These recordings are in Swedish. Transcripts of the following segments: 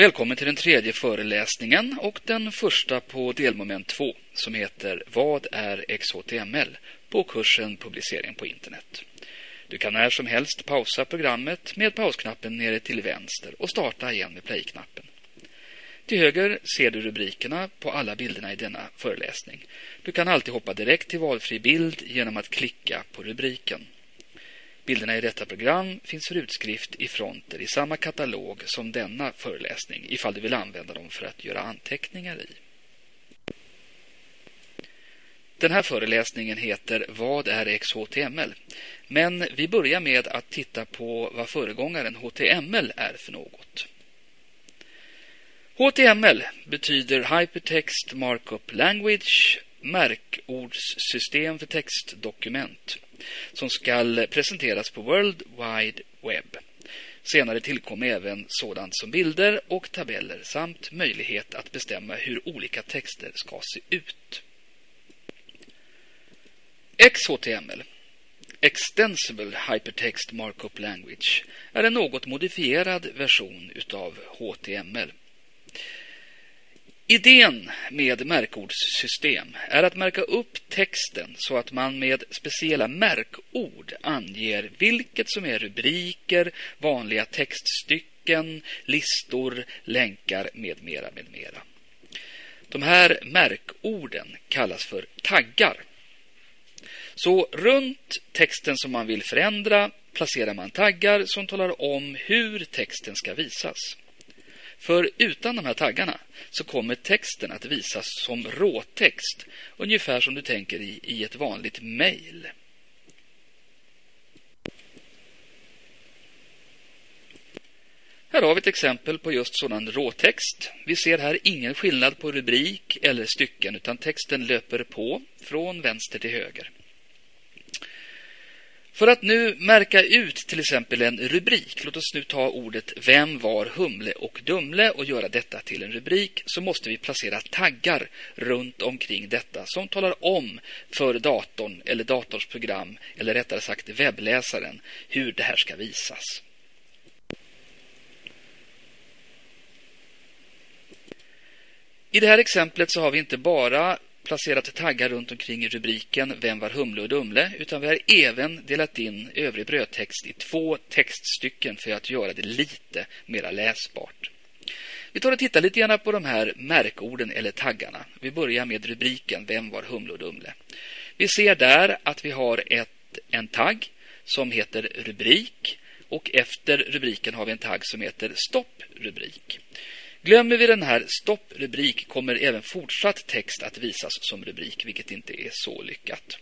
Välkommen till den tredje föreläsningen och den första på delmoment 2 som heter Vad är XHTML? På kursen Publicering på internet. Du kan när som helst pausa programmet med pausknappen nere till vänster och starta igen med play-knappen. Till höger ser du rubrikerna på alla bilderna i denna föreläsning. Du kan alltid hoppa direkt till valfri bild genom att klicka på rubriken. Bilderna i detta program finns för utskrift i fronter i samma katalog som denna föreläsning ifall du vill använda dem för att göra anteckningar i. Den här föreläsningen heter Vad är XHTML? Men vi börjar med att titta på vad föregångaren HTML är för något. HTML betyder Hypertext Markup Language, märkordssystem för textdokument, som ska presenteras på World Wide Web. Senare tillkom även sådant som bilder och tabeller samt möjlighet att bestämma hur olika texter ska se ut. XHTML, Extensible Hypertext Markup Language, är en något modifierad version utav HTML. Idén med märkordssystem är att märka upp texten så att man med speciella märkord anger vilket som är rubriker, vanliga textstycken, listor, länkar med mera med mera. De här märkorden kallas för taggar. Så runt texten som man vill förändra placerar man taggar som talar om hur texten ska visas. För utan de här taggarna så kommer texten att visas som råtext, ungefär som du tänker i ett vanligt mejl. Här har vi ett exempel på just sådan råtext. Vi ser här ingen skillnad på rubrik eller stycken utan texten löper på från vänster till höger. För att nu märka ut till exempel en rubrik, låt oss nu ta ordet Vem var Humle och Dumle och göra detta till en rubrik, så måste vi placera taggar runt omkring detta som talar om för datorn eller datorns program, eller rättare sagt webbläsaren, hur det här ska visas. I det här exemplet så har vi inte bara placerat taggar runt omkring rubriken Vem var Humle och Dumle, utan vi har även delat in övrig brödtext i två textstycken för att göra det lite mera läsbart. Vi tar och tittar lite grann på de här märkorden eller taggarna. Vi börjar med rubriken Vem var Humle och Dumle. Vi ser där att vi har en tagg som heter rubrik, och efter rubriken har vi en tagg som heter stopprubrik. Glömmer vi den här stopprubrik kommer även fortsatt text att visas som rubrik, vilket inte är så lyckat.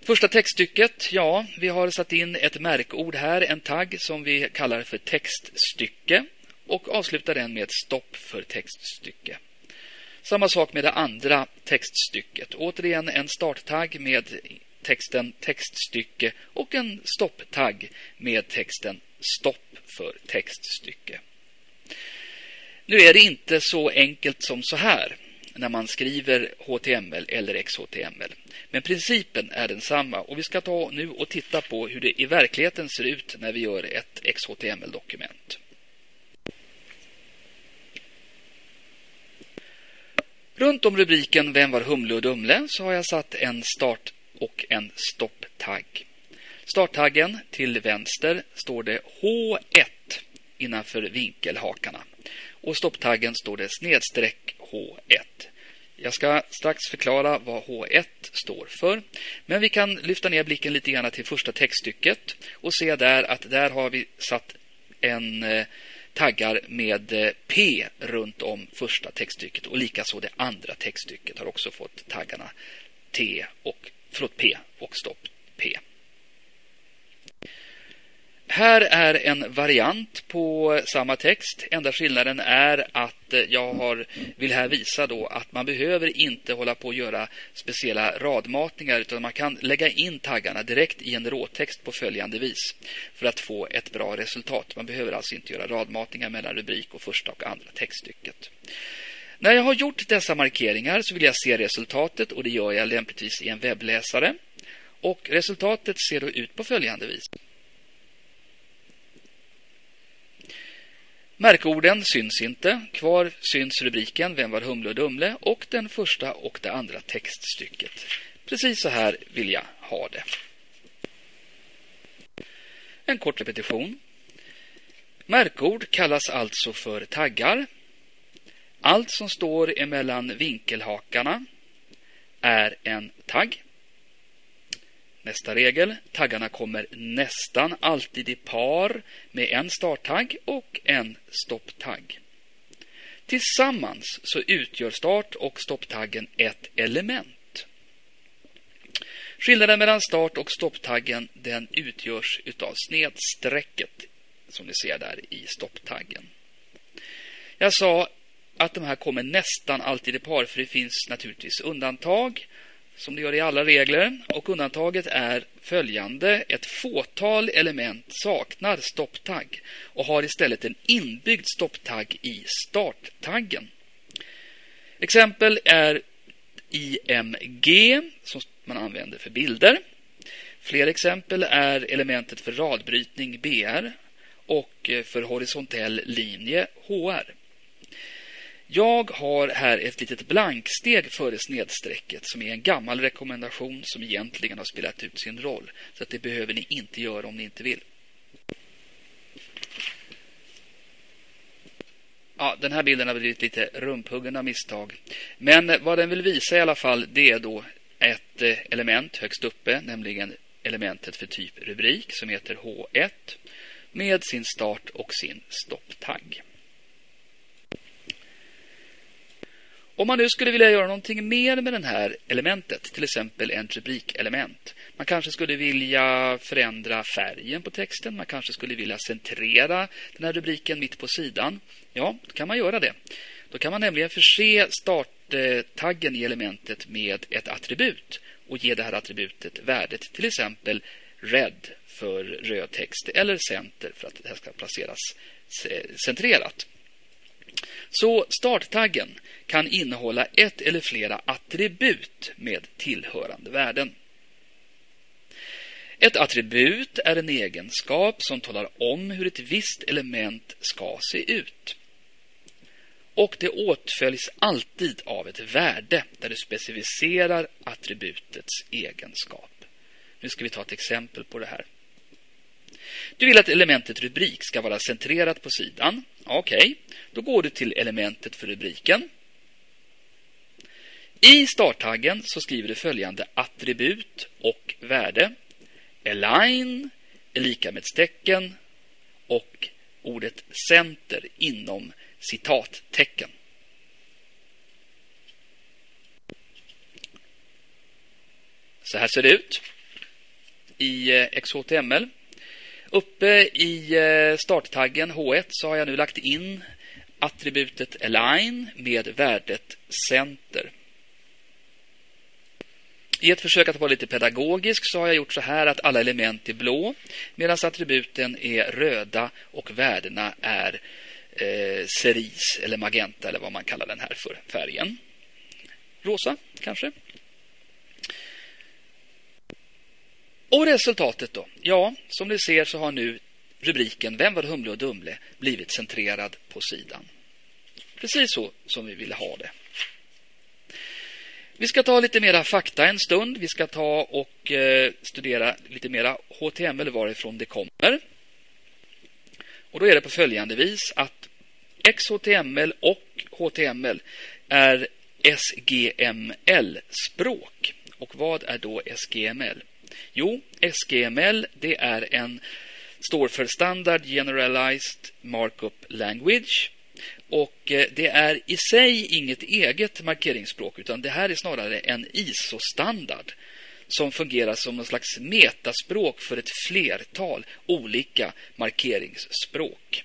Första textstycket, ja, vi har satt in ett märkord här, en tagg som vi kallar för textstycke, och avslutar den med ett stopp för textstycke. Samma sak med det andra textstycket. Återigen en starttagg med texten textstycke och en stopptagg med texten stopp för textstycke. Nu är det inte så enkelt som så här när man skriver HTML eller XHTML. Men principen är densamma, och vi ska ta nu och titta på hur det i verkligheten ser ut när vi gör ett XHTML-dokument. Runt om rubriken Vem var Humle och Dumle så har jag satt en start och en stopptagg. Starttaggen till vänster står det H1 innanför vinkelhakarna. Och stopptaggen står det snedstreck H1. Jag ska strax förklara vad H1 står för. Men vi kan lyfta ner blicken lite grann till första textstycket och se där att där har vi satt en taggar med P runt om första textstycket. Och likaså det andra textstycket har också fått taggarna P och stopp P. Här är en variant på samma text. Enda skillnaden är att jag vill här visa då att man behöver inte hålla på att göra speciella radmatningar, utan man kan lägga in taggarna direkt i en råtext på följande vis för att få ett bra resultat. Man behöver alltså inte göra radmatningar mellan rubrik och första och andra textstycket. När jag har gjort dessa markeringar så vill jag se resultatet, och det gör jag lämpligtvis i en webbläsare. Och resultatet ser då ut på följande vis. Märkorden syns inte. Kvar syns rubriken Vem var Humle och Dumle och den första och det andra textstycket. Precis så här vill jag ha det. En kort repetition. Märkord kallas alltså för taggar. Allt som står emellan vinkelhakarna är en tagg. Nästa regel. Taggarna kommer nästan alltid i par med en starttagg och en stopptagg. Tillsammans så utgör start- och stopptaggen ett element. Skillnaden mellan start- och stopptaggen den utgörs utav snedstrecket som ni ser där i stopptaggen. Jag sa att de här kommer nästan alltid i par, för det finns naturligtvis undantag som det gör i alla regler, och undantaget är följande: ett fåtal element saknar stopptagg och har istället en inbyggd stopptagg i starttaggen. Exempel är IMG som man använder för bilder. Fler exempel är elementet för radbrytning BR och för horisontell linje HR. Jag har här ett litet blanksteg före snedstrecket som är en gammal rekommendation som egentligen har spelat ut sin roll. Så att det behöver ni inte göra om ni inte vill. Ja, den här bilden har blivit lite rumphuggen av misstag. Men vad den vill visa i alla fall, det är då ett element högst uppe, nämligen elementet för typ rubrik som heter H1 med sin start och sin stopptagg. Om man nu skulle vilja göra någonting mer med den här elementet, till exempel en rubrikelement. Man kanske skulle vilja förändra färgen på texten. Man kanske skulle vilja centrera den här rubriken mitt på sidan. Ja, då kan man göra det. Då kan man nämligen förse starttaggen i elementet med ett attribut och ge det här attributet värdet. Till exempel red för röd text eller center för att det här ska placeras centrerat. Så starttaggen kan innehålla ett eller flera attribut med tillhörande värden. Ett attribut är en egenskap som talar om hur ett visst element ska se ut. Och det åtföljs alltid av ett värde där du specificerar attributets egenskap. Nu ska vi ta ett exempel på det här. Du vill att elementet rubrik ska vara centrerat på sidan. Okej, då går du till elementet för rubriken. I starttaggen så skriver du följande attribut och värde. Align är lika med tecken och ordet center inom citattecken. Så här ser det ut i XHTML. Uppe i starttaggen H1 så har jag nu lagt in attributet align med värdet center. I ett försök att vara lite pedagogisk så har jag gjort så här att alla element är blå medan attributen är röda och värdena är cerise eller magenta eller vad man kallar den här för färgen. Rosa kanske. Och resultatet då? Ja, som ni ser så har nu rubriken Vem var Humle och Dumle blivit centrerad på sidan. Precis så som vi ville ha det. Vi ska ta lite mera fakta en stund. Vi ska ta och studera lite mera HTML varifrån det kommer. Och då är det på följande vis att XHTML och HTML är SGML-språk. Och vad är då SGML? Jo, SGML det är står för Standard Generalized Markup Language, och det är i sig inget eget markeringsspråk utan det här är snarare en ISO-standard som fungerar som någon slags metaspråk för ett flertal olika markeringsspråk.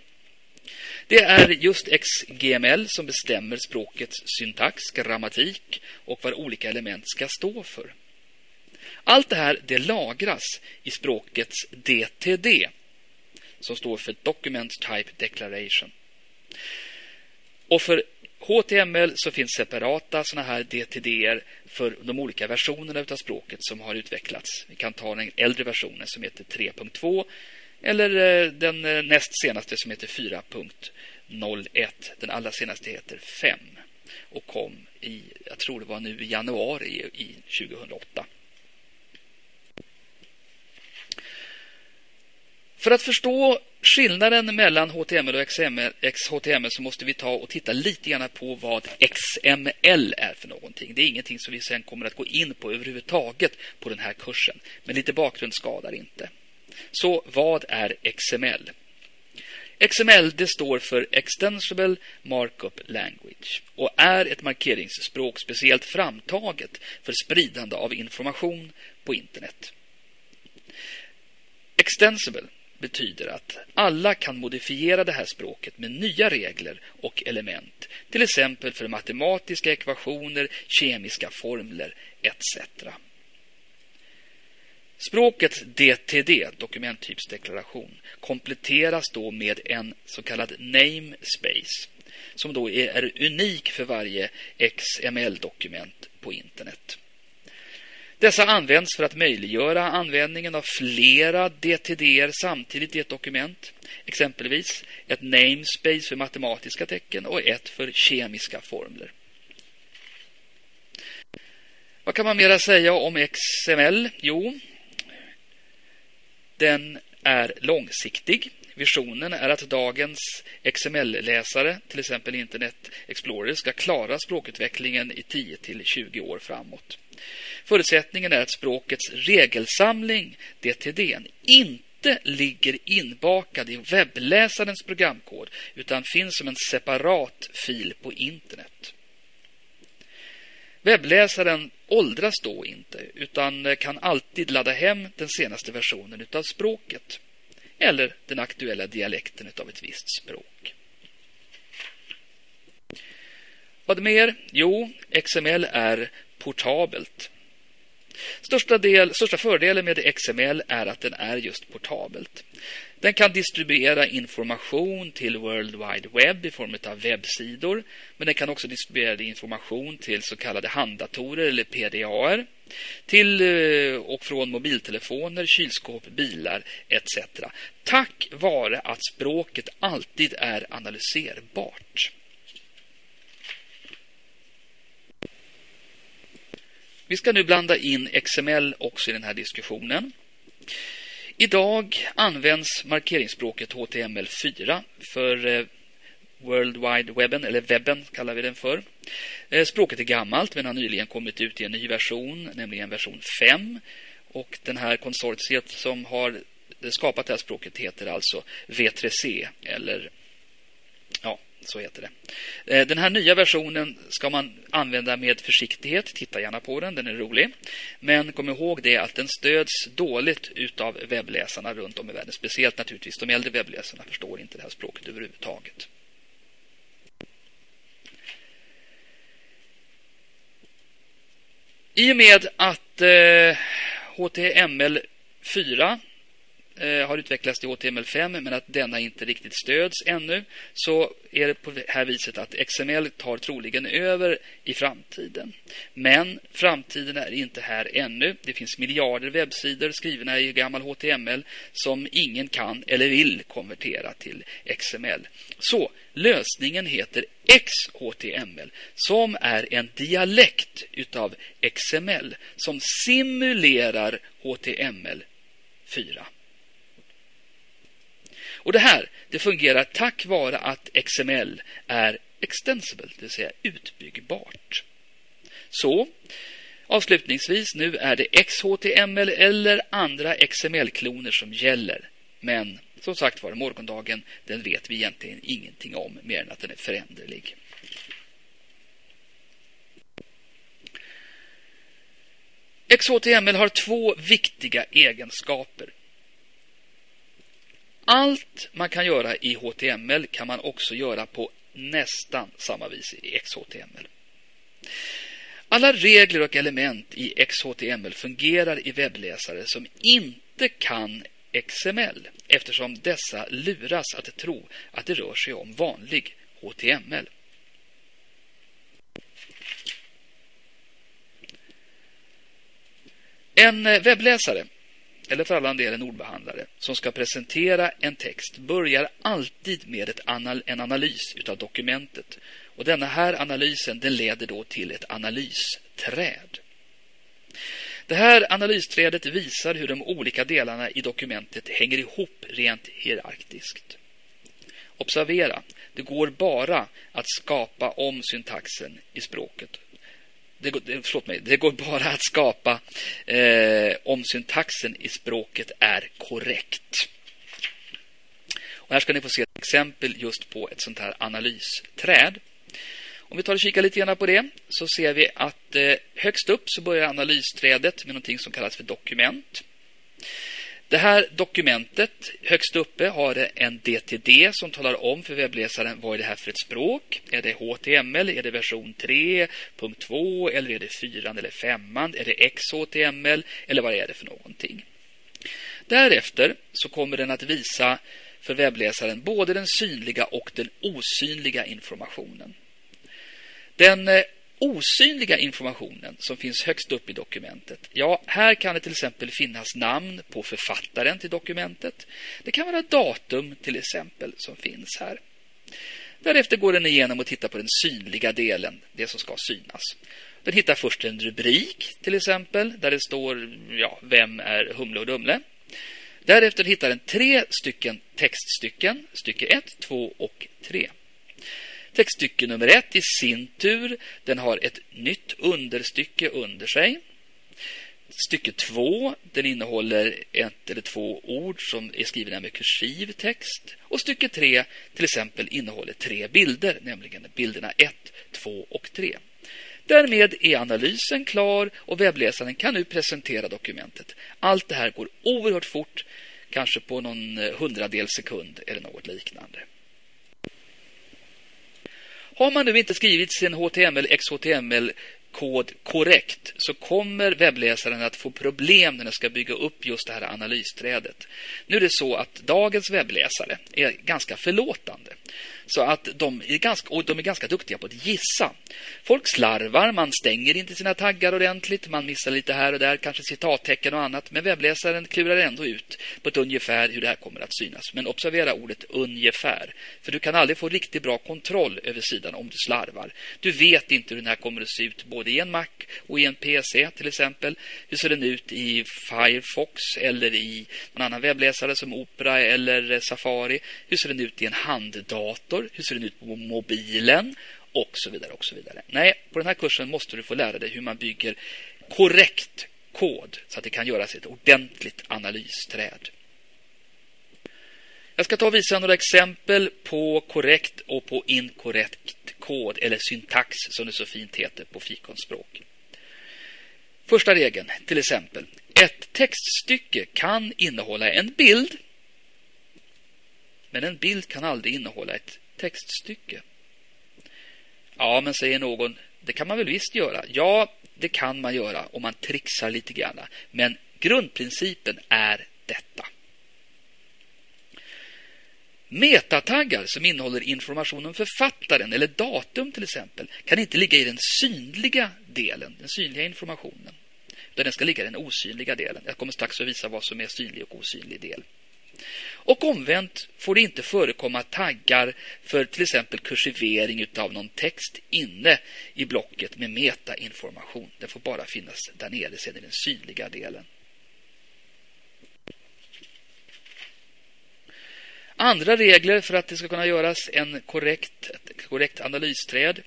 Det är just XGML som bestämmer språkets syntax, grammatik och vad olika element ska stå för. Allt det här det lagras i språkets DTD som står för Document Type Declaration. Och för HTML så finns separata sådana här DTD:er för de olika versionerna av språket som har utvecklats. Vi kan ta den äldre versionen som heter 3.2 eller den näst senaste som heter 4.0 01. Den allra senaste heter 5 och kom i, jag tror det var nu i januari i 2008. För att förstå skillnaden mellan HTML och XHTML så måste vi ta och titta lite grann på vad XML är för någonting. Det är ingenting som vi sen kommer att gå in på överhuvudtaget på den här kursen. Men lite bakgrund skadar inte. Så vad är XML? XML, det står för Extensible Markup Language och är ett markeringsspråk speciellt framtaget för spridande av information på internet. Extensible betyder att alla kan modifiera det här språket med nya regler och element, till exempel för matematiska ekvationer, kemiska formler etc. Språket DTD, dokumenttypsdeklaration, kompletteras då med en så kallad namespace som då är unik för varje XML-dokument på internet. Dessa används för att möjliggöra användningen av flera DTD:er samtidigt i ett dokument, exempelvis ett namespace för matematiska tecken och ett för kemiska formler. Vad kan man mera säga om XML? Jo, den är långsiktig. Visionen är att dagens XML-läsare, till exempel Internet Explorer, ska klara språkutvecklingen i 10-20 år framåt. Förutsättningen är att språkets regelsamling, DTD, inte ligger inbakad i webbläsarens programkod utan finns som en separat fil på internet. Webbläsaren åldras då inte utan kan alltid ladda hem den senaste versionen utav språket eller den aktuella dialekten utav ett visst språk. Vad mer? Jo, XML är portabelt. Största fördelen med XML är att den är just portabelt. Den kan distribuera information till World Wide Web i form av webbsidor, men den kan också distribuera information till så kallade handdatorer eller PDAer, till och från mobiltelefoner, kylskåp, bilar etc. Tack vare att språket alltid är analyserbart. Vi ska nu blanda in XML också i den här diskussionen. Idag används markeringsspråket HTML4 för World Wide Webben, eller webben kallar vi den för. Språket är gammalt men har nyligen kommit ut i en ny version, nämligen version 5. Och den här konsortiet som har skapat det här språket heter alltså W3C, eller ja, så heter det. Den här nya versionen ska man använda med försiktighet. Titta gärna på den, den är rolig. Men kom ihåg det att den stöds dåligt utav webbläsarna runt om i världen. Speciellt naturligtvis de äldre webbläsarna förstår inte det här språket överhuvudtaget. I och med att HTML4 har utvecklats till HTML5 men att denna inte riktigt stöds ännu, så är det på det här viset att XML tar troligen över i framtiden. Men framtiden är inte här ännu. Det finns miljarder webbsidor skrivna i gammal HTML som ingen kan eller vill konvertera till XML. Så lösningen heter XHTML som är en dialekt utav XML som simulerar HTML4. Och det här, det fungerar tack vare att XML är extensible, det vill säga utbyggbart. Så, avslutningsvis, nu är det XHTML eller andra XML-kloner som gäller. Men, som sagt var, morgondagen, den vet vi egentligen ingenting om, mer än att den är föränderlig. XHTML har två viktiga egenskaper. Allt man kan göra i HTML kan man också göra på nästan samma vis i XHTML. Alla regler och element i XHTML fungerar i webbläsare som inte kan XML, eftersom dessa luras att tro att det rör sig om vanlig HTML. En webbläsare eller för all del en ordbehandlare som ska presentera en text börjar alltid med en analys utav dokumentet. Och denna här analysen, den leder då till ett analysträd. Det här analysträdet visar hur de olika delarna i dokumentet hänger ihop rent hierarkiskt. Observera, det går bara att skapa om syntaxen i språket. Det går bara att skapa om syntaxen i språket är korrekt. Och här ska ni få se ett exempel just på ett sånt här analysträd. Om vi tar och kikar lite grann på det så ser vi att högst upp så börjar analysträdet med någonting som kallas för dokument. Det här dokumentet högst uppe har en DTD som talar om för webbläsaren vad är det här för ett språk. Är det HTML, är det version 3.2 eller är det 4 eller 5, är det XHTML eller vad är det för någonting. Därefter så kommer den att visa för webbläsaren både den synliga och den osynliga informationen. Den osynliga informationen som finns högst upp i dokumentet. Ja, här kan det till exempel finnas namn på författaren till dokumentet. Det kan vara datum till exempel som finns här. Därefter går den igenom och tittar på den synliga delen, det som ska synas. Den hittar först en rubrik till exempel där det står vem är Humle och Dumle. Därefter hittar den 3 stycken textstycken, stycke 1, 2 och 3. Textstycke nummer 1 i sin tur, den har ett nytt understycke under sig. Stycke 2, den innehåller ett eller två ord som är skrivna med kursiv text. Och stycke 3 till exempel innehåller 3 bilder, nämligen bilderna 1, 2 och 3. Därmed är analysen klar och webbläsaren kan nu presentera dokumentet. Allt det här går oerhört fort, kanske på någon 100-del sekund eller något liknande. Har man nu inte skrivit sin HTML/XHTML-kod korrekt så kommer webbläsaren att få problem när den ska bygga upp just det här analysträdet. Nu är det så att dagens webbläsare är ganska förlåtande. Så att de är ganska duktiga på att gissa. Folk slarvar, man stänger inte sina taggar ordentligt, man missar lite här och där, kanske citattecken och annat. Men webbläsaren klurar ändå ut på ett ungefär hur det här kommer att synas. Men observera ordet ungefär. För du kan aldrig få riktigt bra kontroll över sidan om du slarvar. Du vet inte hur den här kommer att se ut både i en Mac och i en PC till exempel. Hur ser den ut i Firefox eller i någon annan webbläsare som Opera eller Safari? Hur ser den ut i en handdator? Hur ser den ut på mobilen? Och så vidare och så vidare. Nej, på den här kursen måste du få lära dig hur man bygger korrekt kod så att det kan göras ett ordentligt analysträd. Jag ska ta och visa några exempel på korrekt och på inkorrekt kod eller syntax som det så fint heter på fikonspråk. Första regeln till exempel. Ett textstycke kan innehålla en bild. Men en bild kan aldrig innehålla ett textstycke. Ja, men säger någon, det kan man väl visst göra. Ja, det kan man göra om man trixar lite grann. Men grundprincipen är detta. Metataggar som innehåller information om författaren eller datum till exempel kan inte ligga i den synliga delen, den synliga informationen. Utan den ska ligga i den osynliga delen. Jag kommer strax att visa vad som är synlig och osynlig del. Och omvänt får det inte förekomma taggar för till exempel kursivering utav någon text inne i blocket med metainformation. Det får bara finnas där nere sedan i den synliga delen. Andra regler för att det ska kunna göras en korrekt analysträd,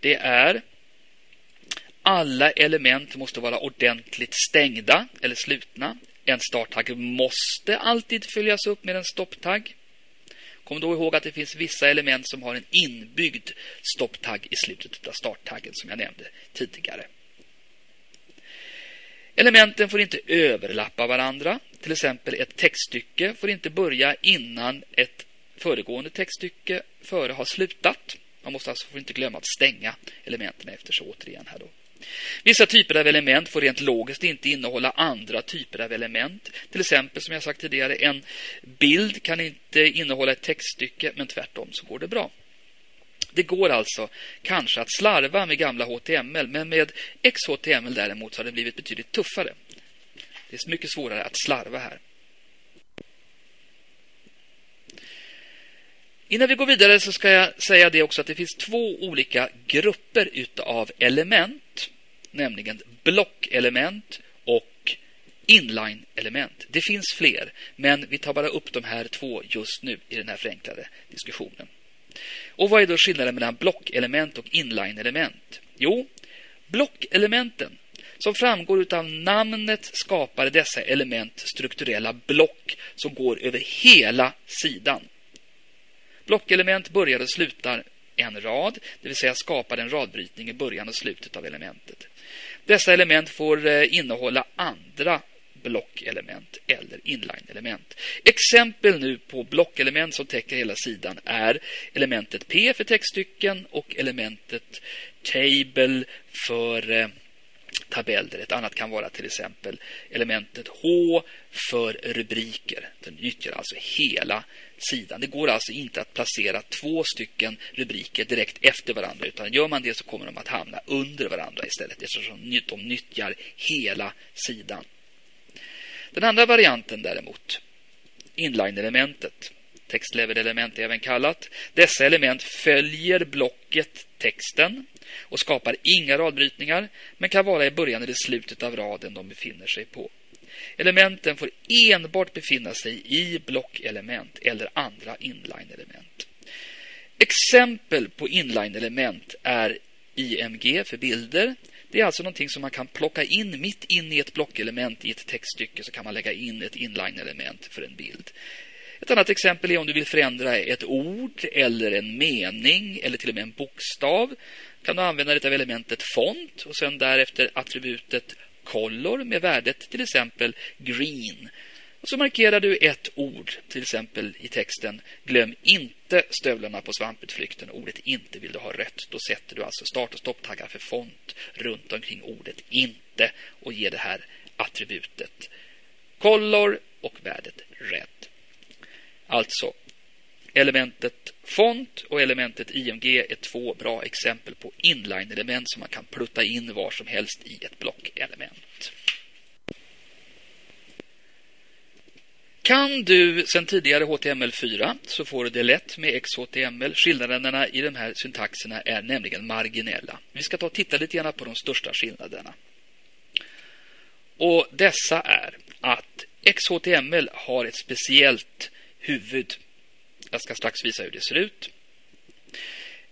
det är alla element måste vara ordentligt stängda eller slutna. En starttagg måste alltid följas upp med en stopptagg. Kom då ihåg att det finns vissa element som har en inbyggd stopptagg i slutet av starttaggen som jag nämnde tidigare. Elementen får inte överlappa varandra. Till exempel ett textstycke får inte börja innan ett föregående textstycke före har slutat. Man måste alltså inte glömma att stänga elementen efter sig återigen här då. Vissa typer av element får rent logiskt inte innehålla andra typer av element. Till exempel, som jag sagt tidigare, en bild kan inte innehålla ett textstycke, men tvärtom så går det bra. Det går alltså kanske att slarva med gamla HTML, men med XHTML däremot så har det blivit betydligt tuffare. Det är mycket svårare att slarva här. Innan vi går vidare så ska jag säga det också att det finns två olika grupper utav element, nämligen blockelement och inline-element. Det finns fler, men vi tar bara upp de här två just nu i den här förenklade diskussionen. Och vad är då skillnaden mellan blockelement och inline-element? Jo, blockelementen, som framgår utav namnet, skapar dessa element strukturella block som går över hela sidan. Blockelement börjar och slutar en rad, det vill säga skapar en radbrytning i början och slutet av elementet. Dessa element får innehålla andra blockelement eller inline-element. Exempel nu på blockelement som täcker hela sidan är elementet P för textstycken och elementet Table för tabeller. Ett annat kan vara till exempel elementet H för rubriker. Den nyttjar alltså hela sidan. Det går alltså inte att placera två stycken rubriker direkt efter varandra, utan gör man det så kommer de att hamna under varandra istället, eftersom de nyttjar hela sidan. Den andra varianten däremot, inline-elementet, text-level-element är även kallat. Dessa element följer blocket texten och skapar inga radbrytningar, men kan vara i början eller slutet av raden de befinner sig på. Elementen får enbart befinna sig i blockelement eller andra inline-element. Exempel på inline-element är IMG för bilder. Det är alltså någonting som man kan plocka in mitt in i ett blockelement i ett textstycke, så kan man lägga in ett inline-element för en bild. Ett annat exempel är om du vill förändra ett ord eller en mening eller till och med en bokstav, kan du använda det av elementet font och sen därefter attributet color med värdet till exempel green. Och så markerar du ett ord, till exempel i texten glöm inte stövlarna på svamputflykten. Ordet inte vill du ha rött. Då sätter du alltså start- och stopptaggar för font runt omkring ordet inte och ger det här attributet color och värdet red. Alltså, elementet font och elementet IMG är två bra exempel på inline-element som man kan plutta in var som helst i ett blockelement. Kan du sedan tidigare HTML4 så får du det lätt med XHTML. Skillnaderna i de här syntaxerna är nämligen marginella. Vi ska ta och titta lite grann på de största skillnaderna. Och dessa är att XHTML har ett speciellt huvud. Jag ska strax visa hur det ser ut.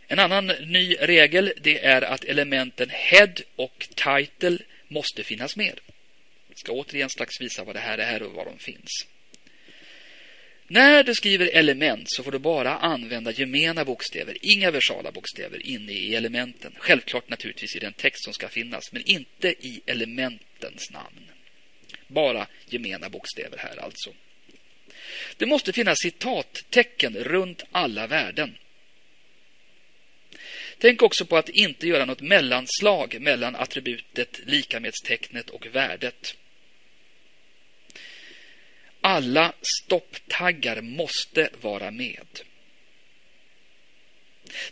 En annan ny regel, det är att elementen head och title måste finnas med. Jag ska återigen strax visa vad det här är och var de finns. När du skriver element så får du bara använda gemena bokstäver, inga versala bokstäver inne i elementen. Självklart naturligtvis i den text som ska finnas, men inte i elementens namn. Bara gemena bokstäver här alltså. Det måste finnas citattecken runt alla värden. Tänk också på att inte göra något mellanslag mellan attributet, likamedstecknet och värdet. Alla stopptaggar måste vara med.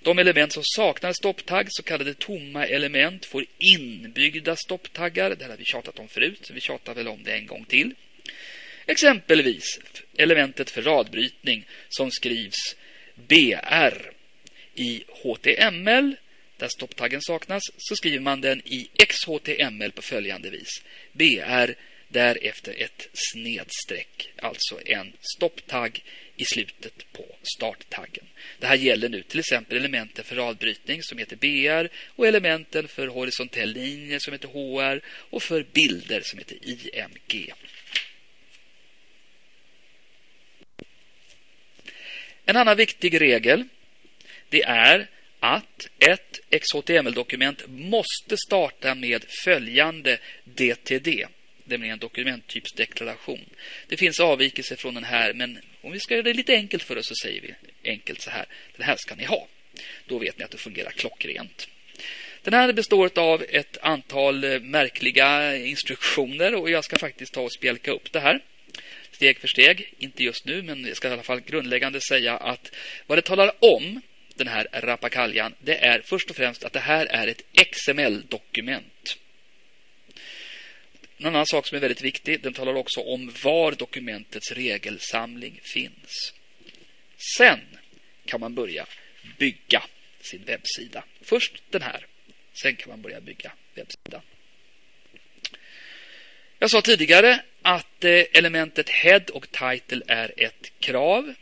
De element som saknar stopptagg, så kallade tomma element, får inbyggda stopptaggar. Det här har vi tjatat om förut, så vi tjatar väl om det en gång till. Exempelvis elementet för radbrytning som skrivs BR i HTML, där stopptaggen saknas, så skriver man den i XHTML på följande vis. BR, därefter ett snedstreck, alltså en stopptagg i slutet på starttaggen. Det här gäller nu till exempel elementen för radbrytning som heter BR och elementen för horisontell linje som heter HR och för bilder som heter IMG. En annan viktig regel, det är att ett XHTML-dokument måste starta med följande DTD, nämligen en dokumenttypsdeklaration. Det finns avvikelser från den här, men om vi ska göra det lite enkelt för oss så säger vi enkelt så här: den här ska ni ha. Då vet ni att det fungerar klockrent. Den här består av ett antal märkliga instruktioner och jag ska faktiskt ta och spjälka upp det här. Steg för steg, inte just nu, men jag ska i alla fall grundläggande säga att vad det talar om, den här rappakaljan, det är först och främst att det här är ett XML-dokument. En annan sak som är väldigt viktig, den talar också om var dokumentets regelsamling finns. Sen kan man börja bygga sin webbsida. Först den här, sen kan man börja bygga webbsidan. Jag sa tidigare att elementet head och title är ett krav.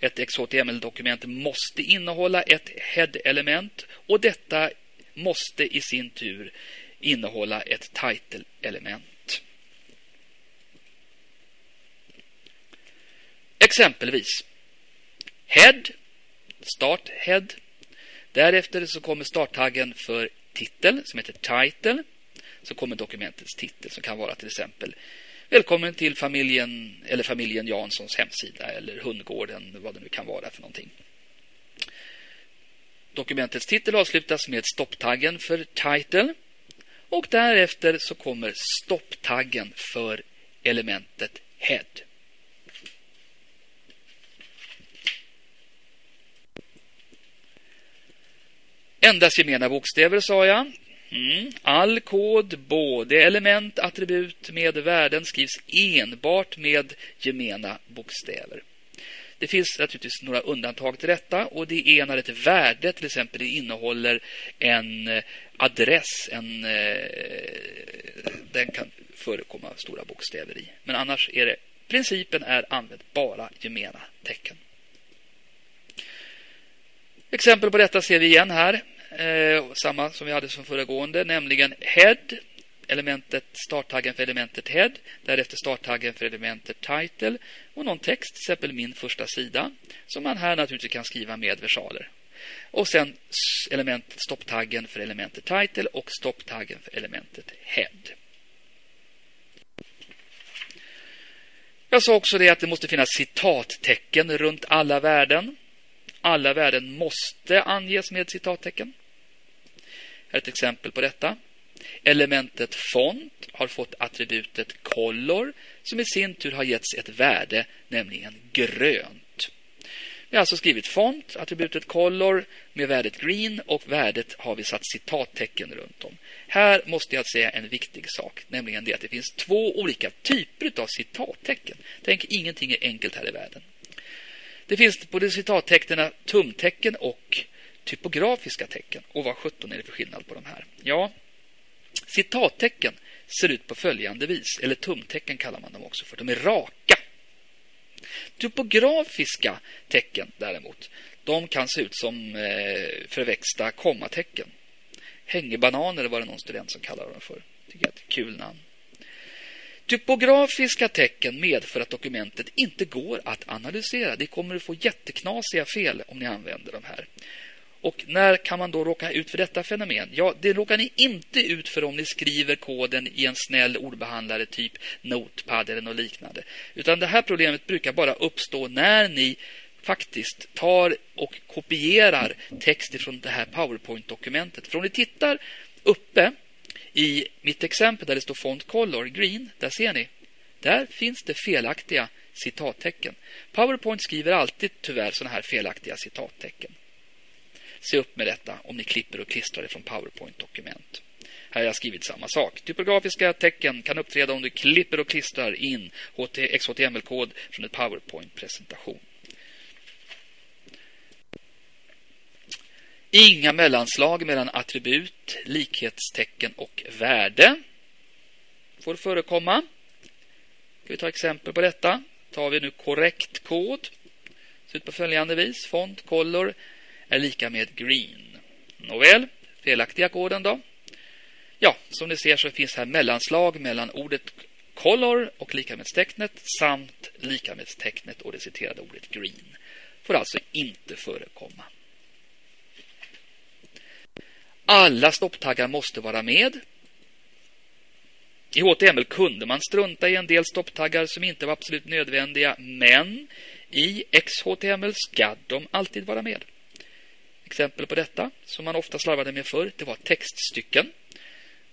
Ett HTML-dokument måste innehålla ett head-element och detta måste i sin tur innehålla ett title-element. Exempelvis head, start head. Därefter så kommer starttaggen för titel som heter title. Så kommer dokumentets titel som kan vara till exempel välkommen till familjen eller familjen Janssons hemsida eller hundgården, vad det nu kan vara för någonting. Dokumentets titel avslutas med stopptaggen för title och därefter så kommer stopptaggen för elementet head. Endast gemena bokstäver sa jag. All kod, både element, attribut med värden skrivs enbart med gemena bokstäver. Det finns naturligtvis några undantag till detta och det är när ett värde till exempel det innehåller en adress, den kan förekomma stora bokstäver i. Men annars är det, principen är använd bara gemena tecken. Exempel på detta ser vi igen här. Samma som vi hade som föregående, nämligen head, elementet, starttaggen för elementet head, därefter starttaggen för elementet title och någon text, till exempel min första sida, som man här naturligtvis kan skriva med versaler. Och sen elementet, stopptaggen för elementet title och stopptaggen för elementet head. Jag sa också det att det måste finnas citattecken runt alla värden. Alla värden måste anges med citattecken. Här är ett exempel på detta. Elementet font har fått attributet color som i sin tur har getts ett värde, nämligen grönt. Vi har alltså skrivit font, attributet color med värdet green och värdet har vi satt citattecken runt om. Här måste jag säga en viktig sak, nämligen det att det finns två olika typer av citattecken. Tänk, ingenting är enkelt här i världen. Det finns både citattecknen, tumtecken och typografiska tecken. Och vad 17 är det för skillnad på de här? Ja, citattecken ser ut på följande vis. Eller tumtecken kallar man dem också för. De är raka. Typografiska tecken däremot, de kan se ut som förväxta kommatecken. Hängebananer var det någon student som kallade dem för. Tycker jag är ett kul namn. Typografiska tecken medför att dokumentet inte går att analysera. Det kommer att få jätteknasiga fel om ni använder de här. Och när kan man då råka ut för detta fenomen? Ja, det råkar ni inte ut för om ni skriver koden i en snäll ordbehandlare typ Notepad eller något liknande. Utan det här problemet brukar bara uppstå när ni faktiskt tar och kopierar text från det här PowerPoint-dokumentet. För om ni tittar uppe i mitt exempel där det står font color green, där ser ni, där finns det felaktiga citattecken. PowerPoint skriver alltid tyvärr sådana här felaktiga citattecken. Se upp med detta om ni klipper och klistrar det från PowerPoint-dokument. Här har jag skrivit samma sak. Typografiska tecken kan uppträda om du klipper och klistrar in XHTML-kod från ett PowerPoint-presentation. Inga mellanslag mellan attribut, likhetstecken och värde får förekomma. Ska vi ta exempel på detta? Tar vi nu korrekt kod. Ser ut på följande vis. Font, color är lika med green. Nåväl, felaktiga koden då? Ja, som ni ser så finns här mellanslag mellan ordet color och likamedstecknet samt likamedstecknet och det citerade ordet green. Får alltså inte förekomma. Alla stopptaggar måste vara med. I HTML kunde man strunta i en del stopptaggar som inte var absolut nödvändiga, men i XHTML ska de alltid vara med. Exempel på detta som man ofta slarvade med förr, det var textstycken.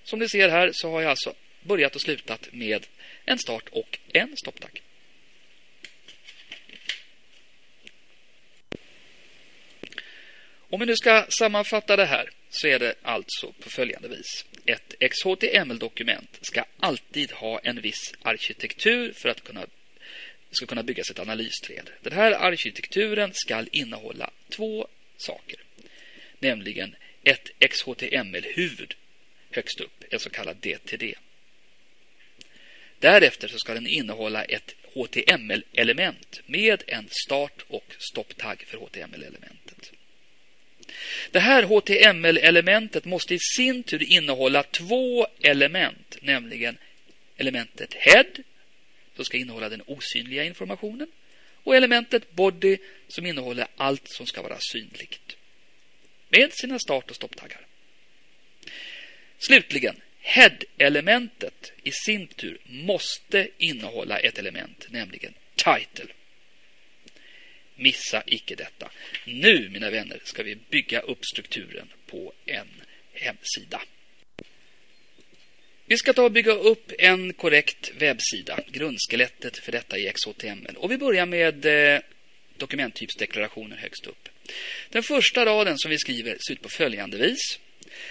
Som ni ser här så har jag alltså börjat och slutat med en start och en stopptagg. Om vi nu ska sammanfatta det här så är det alltså på följande vis. ett XHTML-dokument ska alltid ha en viss arkitektur för att ska kunna byggas ett analysträd. Den här arkitekturen ska innehålla två saker. Nämligen ett XHTML-huvud högst upp, en så kallad DTD. Därefter så ska den innehålla ett HTML-element med en start- och stopptagg för HTML-elementet. Det här HTML-elementet måste i sin tur innehålla två element, nämligen elementet head som ska innehålla den osynliga informationen och elementet body som innehåller allt som ska vara synligt med sina start- och stopptaggar. Slutligen, head-elementet i sin tur måste innehålla ett element, nämligen title. Missa icke detta. Nu, mina vänner, ska vi bygga upp strukturen på en hemsida. Vi ska ta och bygga upp en korrekt webbsida, grundskelettet för detta i XHTML. Och vi börjar med dokumenttypsdeklarationen högst upp. Den första raden som vi skriver ser ut på följande vis.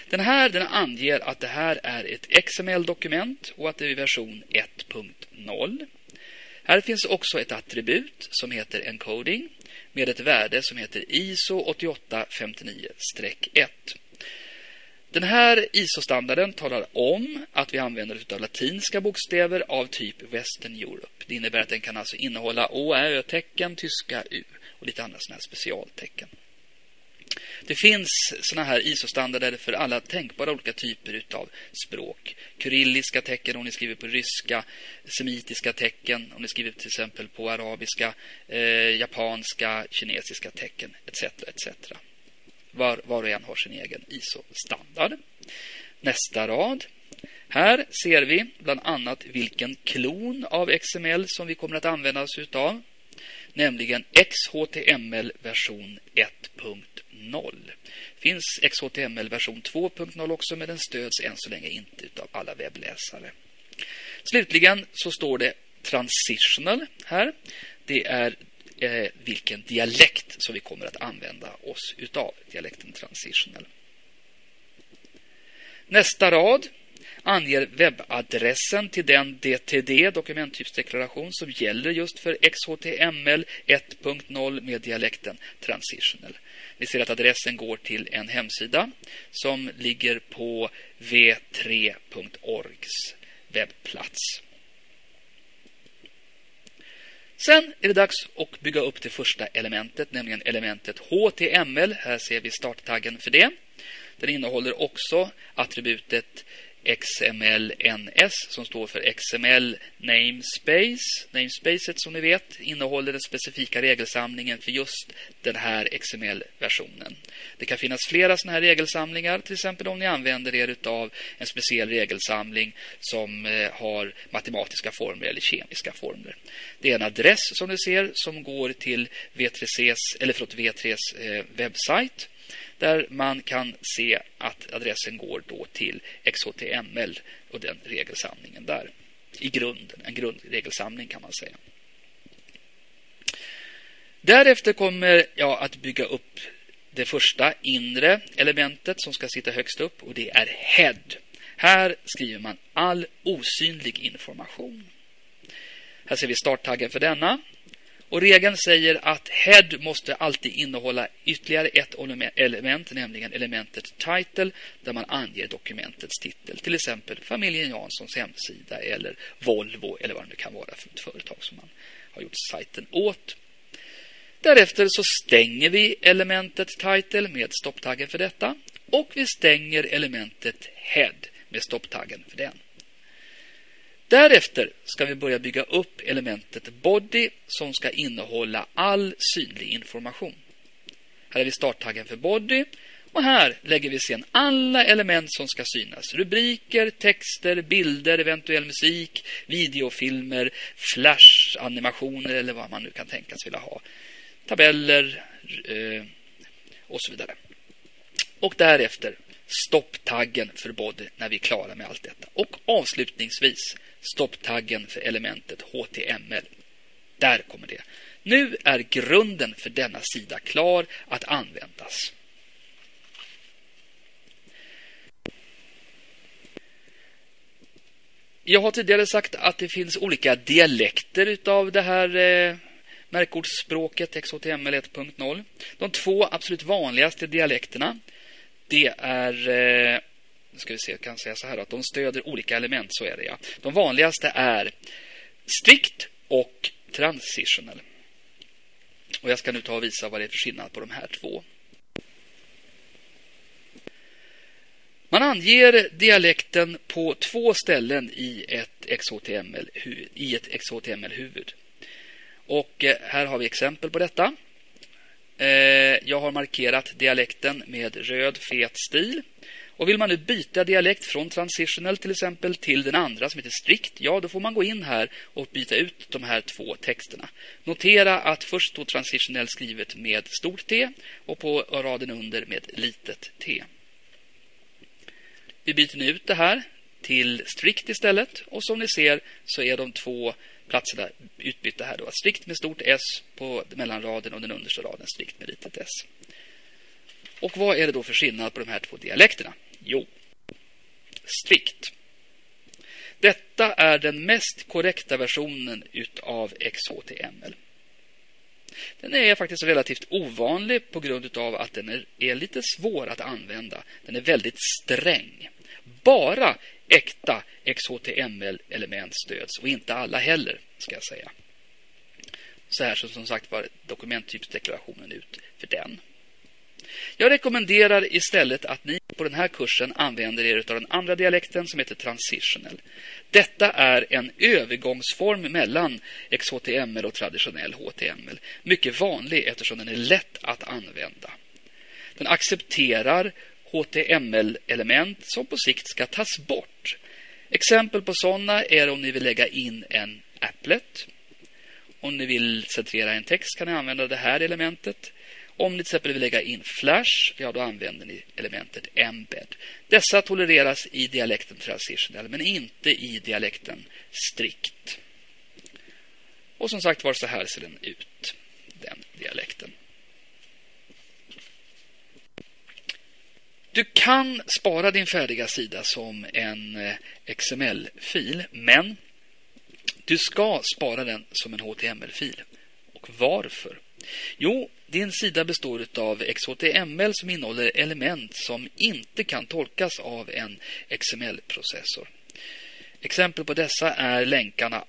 Den anger att det här är ett XML-dokument och att det är version 1.0. Här finns också ett attribut som heter encoding med ett värde som heter ISO 8859-1. Den här ISO-standarden talar om att vi använder oss av latinska bokstäver av typ Western Europe. Det innebär att den kan alltså innehålla Å-Ö-tecken, tyska U och lite andra sådana här specialtecken. Det finns sådana här ISO-standarder för alla tänkbara olika typer av språk. Kyrilliska tecken om ni skriver på ryska, semitiska tecken om ni skriver till exempel på arabiska, japanska, kinesiska tecken etc. etc. Var och en har sin egen ISO-standard. Nästa rad. Här ser vi bland annat vilken klon av XML som vi kommer att använda oss utav. Nämligen XHTML version 1.0. Finns XHTML version 2.0 också, men den stöds än så länge inte utav alla webbläsare. Slutligen så står det transitional här. Det är vilken dialekt som vi kommer att använda oss utav, dialekten transitional. Nästa rad anger webbadressen till den DTD, dokumenttypsdeklaration, som gäller just för XHTML 1.0 med dialekten transitional. Ni ser att adressen går till en hemsida som ligger på w3.orgs webbplats. Sen är det dags att bygga upp det första elementet, nämligen elementet HTML. Här ser vi starttaggen för det. Den innehåller också attributet XMLNS som står för XML Namespace. Namespacet, som ni vet, innehåller den specifika regelsamlingen för just den här XML-versionen. Det kan finnas flera sådana här regelsamlingar, till exempel om ni använder er av en speciell regelsamling som har matematiska formler eller kemiska formler. Det är en adress som ni ser som går till W3C:s webbsajt, där man kan se att adressen går då till XHTML och den regelsamlingen där. I grunden, en grundregelsamling kan man säga. Därefter kommer jag att bygga upp det första inre elementet som ska sitta högst upp, och det är head. Här skriver man all osynlig information. Här ser vi starttaggen för denna. Och regeln säger att head måste alltid innehålla ytterligare ett element, nämligen elementet title, där man anger dokumentets titel. Till exempel familjen Janssons hemsida eller Volvo eller vad det nu kan vara för ett företag som man har gjort sajten åt. Därefter så stänger vi elementet title med stopptaggen för detta. Och vi stänger elementet head med stopptaggen för den. Därefter ska vi börja bygga upp elementet body som ska innehålla all synlig information. Här har vi starttaggen för body, och här lägger vi sedan alla element som ska synas. Rubriker, texter, bilder, eventuell musik, videofilmer, flash-animationer eller vad man nu kan tänkas vilja ha. Tabeller och så vidare. Och därefter stopptaggen för body när vi är klara med allt detta. Och avslutningsvis stopptaggen för elementet HTML. Där kommer det. Nu är grunden för denna sida klar att användas. Jag har tidigare sagt att det finns olika dialekter utav det här märkordsspråket XHTML 1.0. De två absolut vanligaste dialekterna, det är jag kan säga så här att de stöder olika element, så är det ja. De vanligaste är strikt och transitional. Och jag ska nu ta och visa vad det är för skillnad på de här två. Man anger dialekten på två ställen i ett XHTML-huvud. Och här har vi exempel på detta. Jag har markerat dialekten med röd fet stil. Och vill man nu byta dialekt från transitional till exempel till den andra som heter strikt, ja då får man gå in här och byta ut de här två texterna. Notera att först står transitional skrivet med stort T och på raden under med litet T. Vi byter nu ut det här till strikt istället, och som ni ser så är de två platserna utbytta här då. Strikt med stort S på mellanraden och den understa raden strikt med litet S. Och vad är det då för skillnad på de här två dialekterna? Jo, strikt. Detta är den mest korrekta versionen utav XHTML. Den är faktiskt relativt ovanlig på grund av att den är lite svår att använda. Den är väldigt sträng. Bara äkta XHTML-element stöds och inte alla heller, ska jag säga. Så här som sagt var dokumenttypsdeklarationen ut för den. Jag rekommenderar istället att ni på den här kursen använder er av den andra dialekten som heter transitional. Detta är en övergångsform mellan XHTML och traditionell HTML. Mycket vanlig eftersom den är lätt att använda. Den accepterar HTML-element som på sikt ska tas bort. Exempel på sådana är om ni vill lägga in en applet. Om ni vill centrera en text kan ni använda det här elementet. Om ni till exempel vill lägga in flash, ja då använder ni elementet embed. Dessa tolereras i dialekten transitional men inte i dialekten strikt. Och som sagt var så här ser den ut, den dialekten. Du kan spara din färdiga sida som en XML-fil, men du ska spara den som en HTML-fil. Och varför? Jo, din sida består av XHTML som innehåller element som inte kan tolkas av en XML-processor. Exempel på dessa är länkarna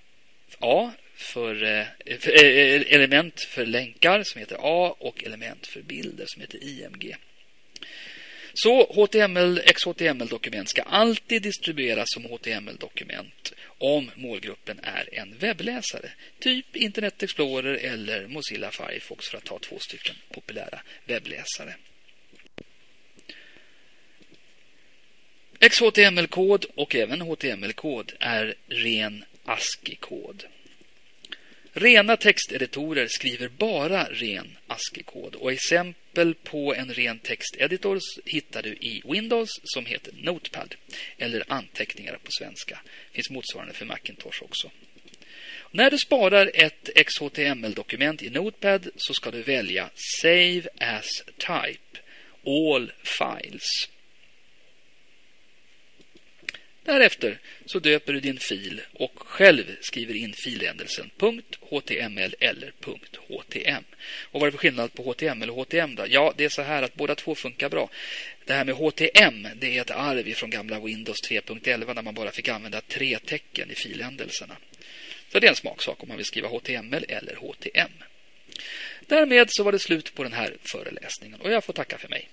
A för element för länkar som heter A och element för bilder som heter IMG. Så XHTML-dokument ska alltid distribueras som HTML-dokument om målgruppen är en webbläsare. Typ Internet Explorer eller Mozilla Firefox för att ta två stycken populära webbläsare. XHTML-kod och även HTML-kod är ren ASCII-kod. Rena texteditorer skriver bara ren ASCII-kod, och exempel på en ren texteditor hittar du i Windows som heter Notepad eller anteckningar på svenska. Det finns motsvarande för Macintosh också. När du sparar ett XHTML-dokument i Notepad så ska du välja Save as Type, All Files. Därefter så döper du din fil och själv skriver in filändelsen .html eller .htm. Och vad är det för skillnad på HTML och HTM då? Ja, det är så här att båda två funkar bra. Det här med HTM, det är ett arv från gamla Windows 3.11 när man bara fick använda 3 tecken i filändelserna. Så det är en smaksak om man vill skriva HTML eller HTM. Därmed så var det slut på den här föreläsningen och jag får tacka för mig.